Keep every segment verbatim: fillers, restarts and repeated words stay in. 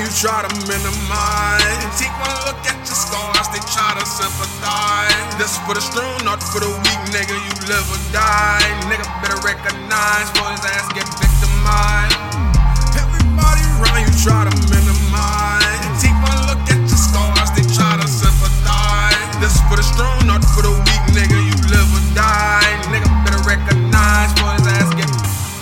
you try to minimize. Take one look at your scars, they try to sympathize. This for the strong, not for the weak, nigga, you live or die. Nigga better recognize, for his ass get victimized. Everybody around you try to minimize. Take one look at your scars, they try to sympathize. This for the strong, not for the weak, nigga, you live or die. Nigga better recognize, for his ass get.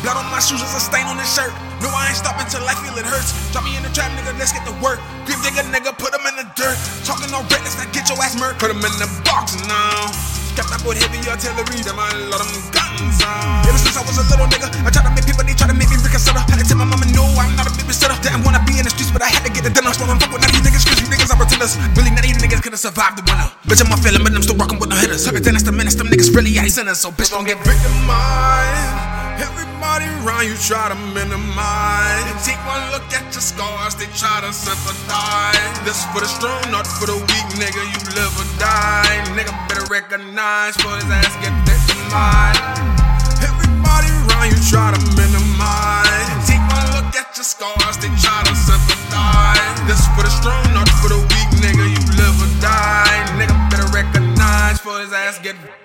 Blood on my shoes, there's a stain on this shirt. No, I ain't stopping till I feel it hurts. Drop me in the trap, nigga, let's get to work. Grave digger, nigga, put him in the dirt. Talking no reckless, that get your ass murked. Put him in the box now. Kept that boy heavy artillery, them I lot them guns on. Ever since I was a little nigga, I tried to make people, they try to make me reconsider. Had to tell my mama, no, I'm not a babysitter. Didn't wanna be in the streets, but I had to get the dinner. So I'm fuck with none of you niggas, cause you niggas are pretenders. Really, none of you niggas could've survived the winter. Bitch, I'm my feeling, but I'm still rocking with no hitters. Everything that's the menace, them niggas really ain't sinners. So bitch, don't get victimized. Everybody around you try to minimize. Take one look at your scars, they try to sympathize. This for the strong, not for the weak, nigga, you live or die. Nigga better recognize, for his ass get victimized. Everybody around you try to minimize. Take one look at your scars, they try to sympathize. This for the strong, not for the weak, nigga, you live or die. Nigga better recognize, for his ass get victimized.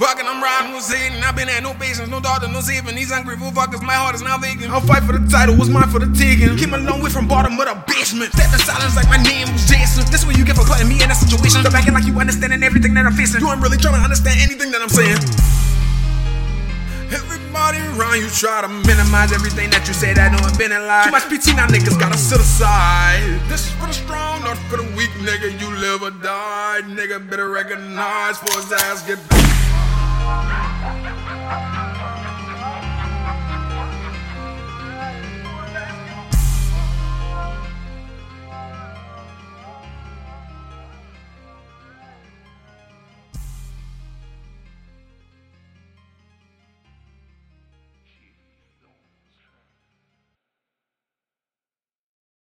Fucking, I'm riding with Zayden. I've been at no patience, no daughter, no saving. These ungrateful fuckers, my heart is now vacant. I'll fight for the title, was mine for the taking. Came a long way from bottom of the basement. Stepped in silence like my name was Jason. This is what you get for putting me in a situation. Stop acting like you understanding everything that I'm facing. You ain't really trying to understand anything that I'm saying. Everybody around you try to minimize everything that you say that no have been a lie. Too much P T, now niggas gotta sit aside. This is for the strong, not for the weak, nigga, you live or die. Nigga better recognize, for his ass get back. Ha ha ha ha.